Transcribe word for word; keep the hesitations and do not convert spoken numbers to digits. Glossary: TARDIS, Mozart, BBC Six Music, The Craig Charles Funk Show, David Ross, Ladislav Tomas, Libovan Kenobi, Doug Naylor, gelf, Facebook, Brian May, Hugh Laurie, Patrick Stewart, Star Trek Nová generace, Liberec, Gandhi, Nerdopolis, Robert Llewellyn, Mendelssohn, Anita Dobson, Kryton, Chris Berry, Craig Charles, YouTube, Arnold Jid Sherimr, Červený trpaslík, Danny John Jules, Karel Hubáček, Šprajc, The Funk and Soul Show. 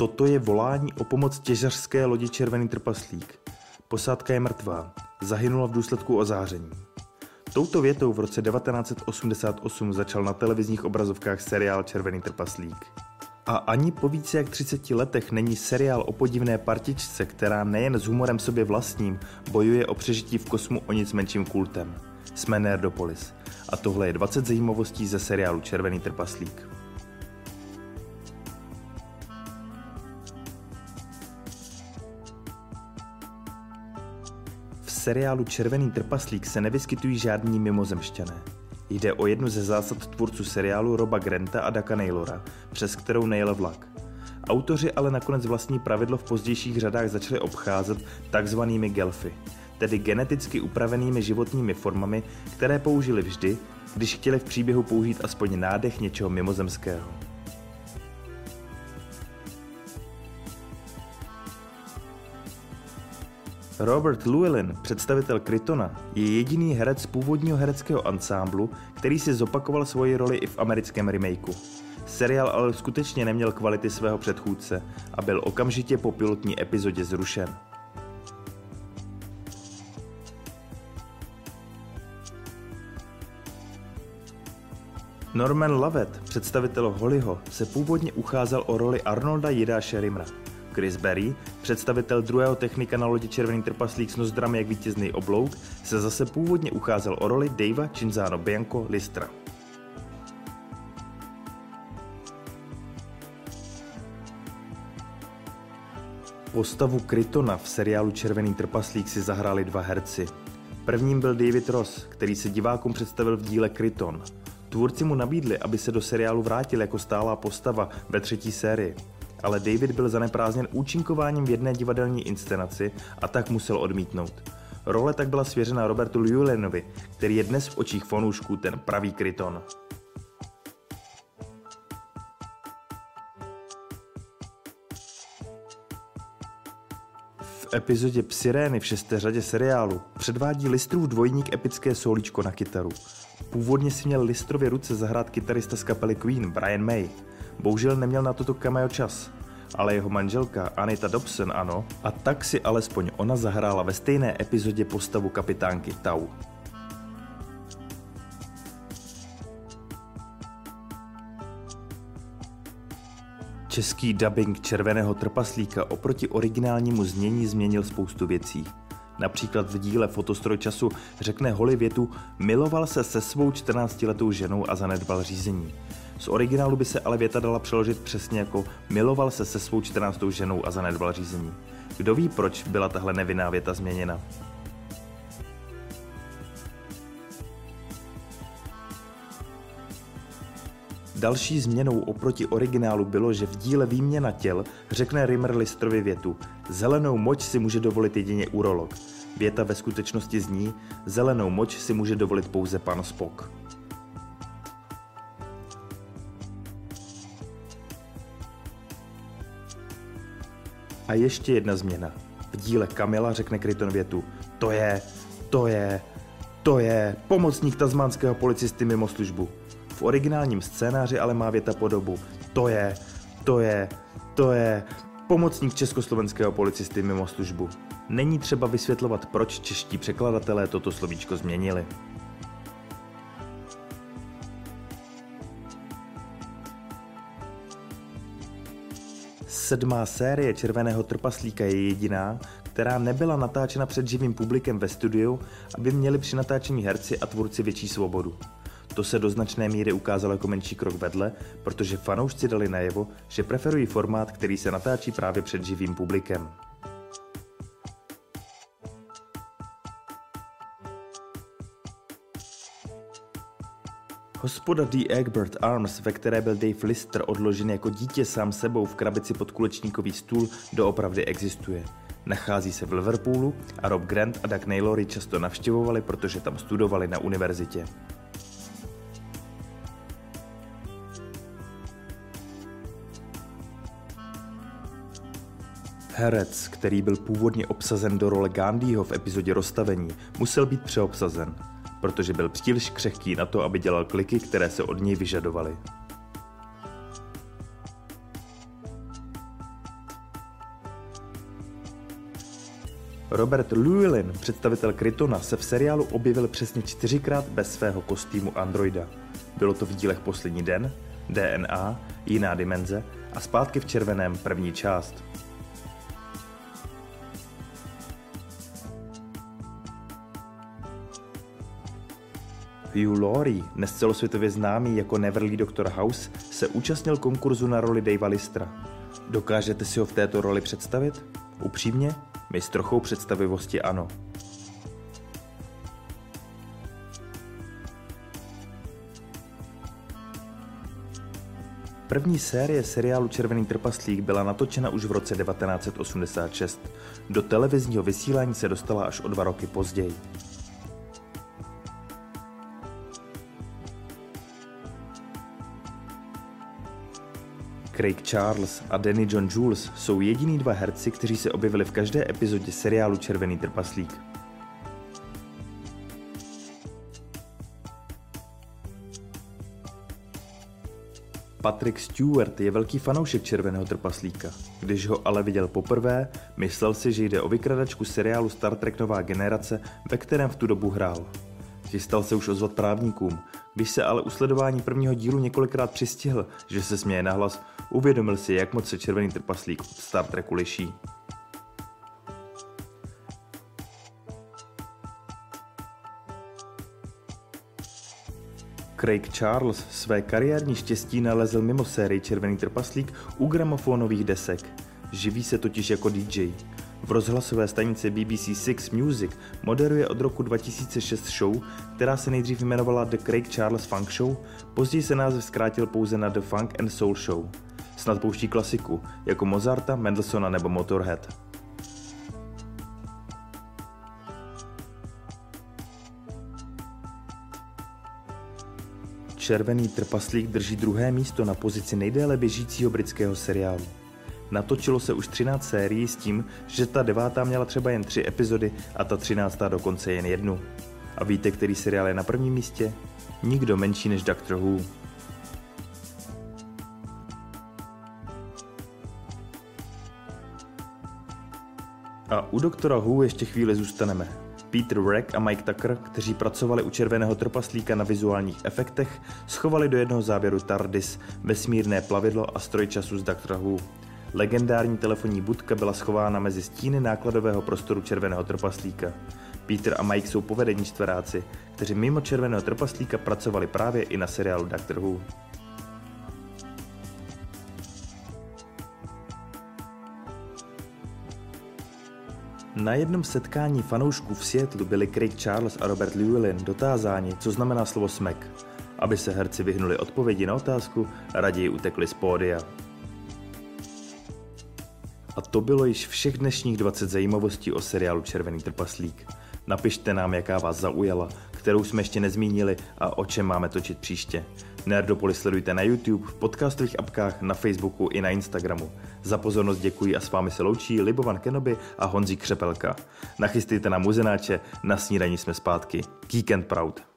Toto je volání o pomoc těžařské lodi Červený trpaslík. Posádka je mrtvá. Zahynula v důsledku ozáření. Touto větou v roce devatenáct set osmdesát osm začal na televizních obrazovkách seriál Červený trpaslík. A ani po více jak třiceti letech není seriál o podivné partičce, která nejen s humorem sobě vlastním bojuje o přežití v kosmu o nic menším kultem. Jsme Nerdopolis. A tohle je dvacet zajímavostí ze seriálu Červený trpaslík. V seriálu Červený trpaslík se nevyskytují žádní mimozemšťané. Jde o jednu ze zásad tvůrců seriálu Roba Granta a Douga Naylora, přes kterou nejel vlak. Autoři ale nakonec vlastní pravidlo v pozdějších řadách začali obcházet takzvanými gelfy, tedy geneticky upravenými životními formami, které použili vždy, když chtěli v příběhu použít aspoň nádech něčeho mimozemského. Robert Llewellyn, představitel Krytona, je jediný herec původního hereckého ansámblu, který si zopakoval svoji roli i v americkém remakeu. Seriál ale skutečně neměl kvality svého předchůdce a byl okamžitě po pilotní epizodě zrušen. Norman Lovett, představitel Hollyho, se původně ucházel o roli Arnolda Jida Sherimra. Chris Berry, představitel druhého technika na lodi Červený trpaslík s nozdrami jak vítězný oblouk, se zase původně ucházel o roli Davea Cinzano Bianco Listra. Postavu Krytona v seriálu Červený trpaslík si zahráli dva herci. Prvním byl David Ross, který se divákům představil v díle Kryton. Tvůrci mu nabídli, aby se do seriálu vrátil jako stálá postava ve třetí sérii, ale David byl zaneprázdněn účinkováním v jedné divadelní inscenaci a tak musel odmítnout. Role tak byla svěřena Robertu Llewellynovi, který je dnes v očích fanoušků ten pravý Kryton. V epizodě Psyrény v šesté řadě seriálu předvádí Listrův dvojník epické solíčko na kytaru. Původně si měl Listrově ruce zahrát kytarista z kapely Queen Brian May. Bohužel neměl na toto cameo čas, ale jeho manželka Anita Dobson ano, a tak si alespoň ona zahrála ve stejné epizodě postavu kapitánky Tau. Český dubbing Červeného trpaslíka oproti originálnímu znění změnil spoustu věcí. Například v díle Fotostroj času řekne Holly větu "miloval se se svou čtrnáctiletou ženou a zanedbal řízení". Z originálu by se ale věta dala přeložit přesně jako "miloval se se svou čtrnáctou ženou a zanedbal řízení". Kdo ví, proč byla tahle nevinná věta změněna? Další změnou oproti originálu bylo, že v díle Výměna těl řekne Rimmer Listrovi větu "zelenou moč si může dovolit jedině urolog". Věta ve skutečnosti zní "zelenou moč si může dovolit pouze pan Spock". A ještě jedna změna. V díle Kamila řekne Kryton větu "to je, to je, to je pomocník tasmánského policisty mimo službu". V originálním scénáři ale má věta podobu "to je, to je, to je pomocník československého policisty mimo službu". Není třeba vysvětlovat, proč čeští překladatelé toto slovíčko změnili. Sedmá série Červeného trpaslíka je jediná, která nebyla natáčena před živým publikem ve studiu, aby měli při natáčení herci a tvůrci větší svobodu. To se do značné míry ukázalo jako menší krok vedle, protože fanoušci dali najevo, že preferují formát, který se natáčí právě před živým publikem. Hospoda The Egbert Arms, ve které byl Dave Lister odložen jako dítě sám sebou v krabici pod kulečníkový stůl, doopravdy existuje. Nachází se v Liverpoolu a Rob Grant a Doug Naylor ji často navštěvovali, protože tam studovali na univerzitě. Herec, který byl původně obsazen do role Gandhiho v epizodě Rozstavení, musel být přeobsazen, protože byl příliš křehký na to, aby dělal kliky, které se od něj vyžadovaly. Robert Llewellyn, představitel Krytona, se v seriálu objevil přesně čtyřikrát bez svého kostýmu androida. Bylo to v dílech Poslední den, D N A, Jiná dimenze a Zpátky v červeném první část. Hugh Laurie, dnes celosvětově známý jako nevrlý doktor House, se účastnil konkurzu na roli Davea Listra. Dokážete si ho v této roli představit? Upřímně, my s trochou představivosti ano. První série seriálu Červený trpaslík byla natočena už v roce devatenáct set osmdesát šest. Do televizního vysílání se dostala až o dva roky později. Craig Charles a Danny John Jules jsou jediní dva herci, kteří se objevili v každé epizodě seriálu Červený trpaslík. Patrick Stewart je velký fanoušek Červeného trpaslíka. Když ho ale viděl poprvé, myslel si, že jde o vykradačku seriálu Star Trek Nová generace, ve kterém v tu dobu hrál. Chystal se už ozvat právníkům, když se ale u sledování prvního dílu několikrát přistihl, že se směje nahlas, uvědomil si, jak moc se Červený trpaslík od Star Treku liší. Craig Charles své kariérní štěstí nalezl mimo sérii Červený trpaslík u gramofonových desek. Živí se totiž jako D J. V rozhlasové stanici B B C Six Music moderuje od roku dva tisíce šest show, která se nejdřív jmenovala The Craig Charles Funk Show, později se název zkrátil pouze na The Funk and Soul Show. Snad pouští klasiku, jako Mozarta, Mendelssohna nebo Motorhead. Červený trpaslík drží druhé místo na pozici nejdéle běžícího britského seriálu. Natočilo se už třináct sérií s tím, že ta devátá měla třeba jen tři epizody a ta třináctá dokonce jen jednu. A víte, který seriál je na prvním místě? Nikdo menší než Doctor Who. A u Doctora Who ještě chvíli zůstaneme. Peter Wragg a Mike Tucker, kteří pracovali u Červeného trpaslíka na vizuálních efektech, schovali do jednoho záběru TARDIS, vesmírné plavidlo a stroj času z Doctora Who. Legendární telefonní budka byla schována mezi stíny nákladového prostoru Červeného trpaslíka. Peter a Mike jsou povedení čtveráci, kteří mimo Červeného trpaslíka pracovali právě i na seriálu Doctor Who. Na jednom setkání fanoušků v Seattlu byli Craig Charles a Robert Llewellyn dotázáni, co znamená slovo smek. Aby se herci vyhnuli odpovědi na otázku, raději utekli z pódia. A to bylo již všech dnešních dvacet zajímavostí o seriálu Červený trpaslík. Napište nám, jaká vás zaujala, kterou jsme ještě nezmínili a o čem máme točit příště. Nerdopolis sledujte na YouTube, v podcastových apkách, na Facebooku i na Instagramu. Za pozornost děkuji a s vámi se loučí Libovan Kenobi a Honzí Křepelka. Nachystejte nám uzenáče, na snídani jsme zpátky. Geek and Proud.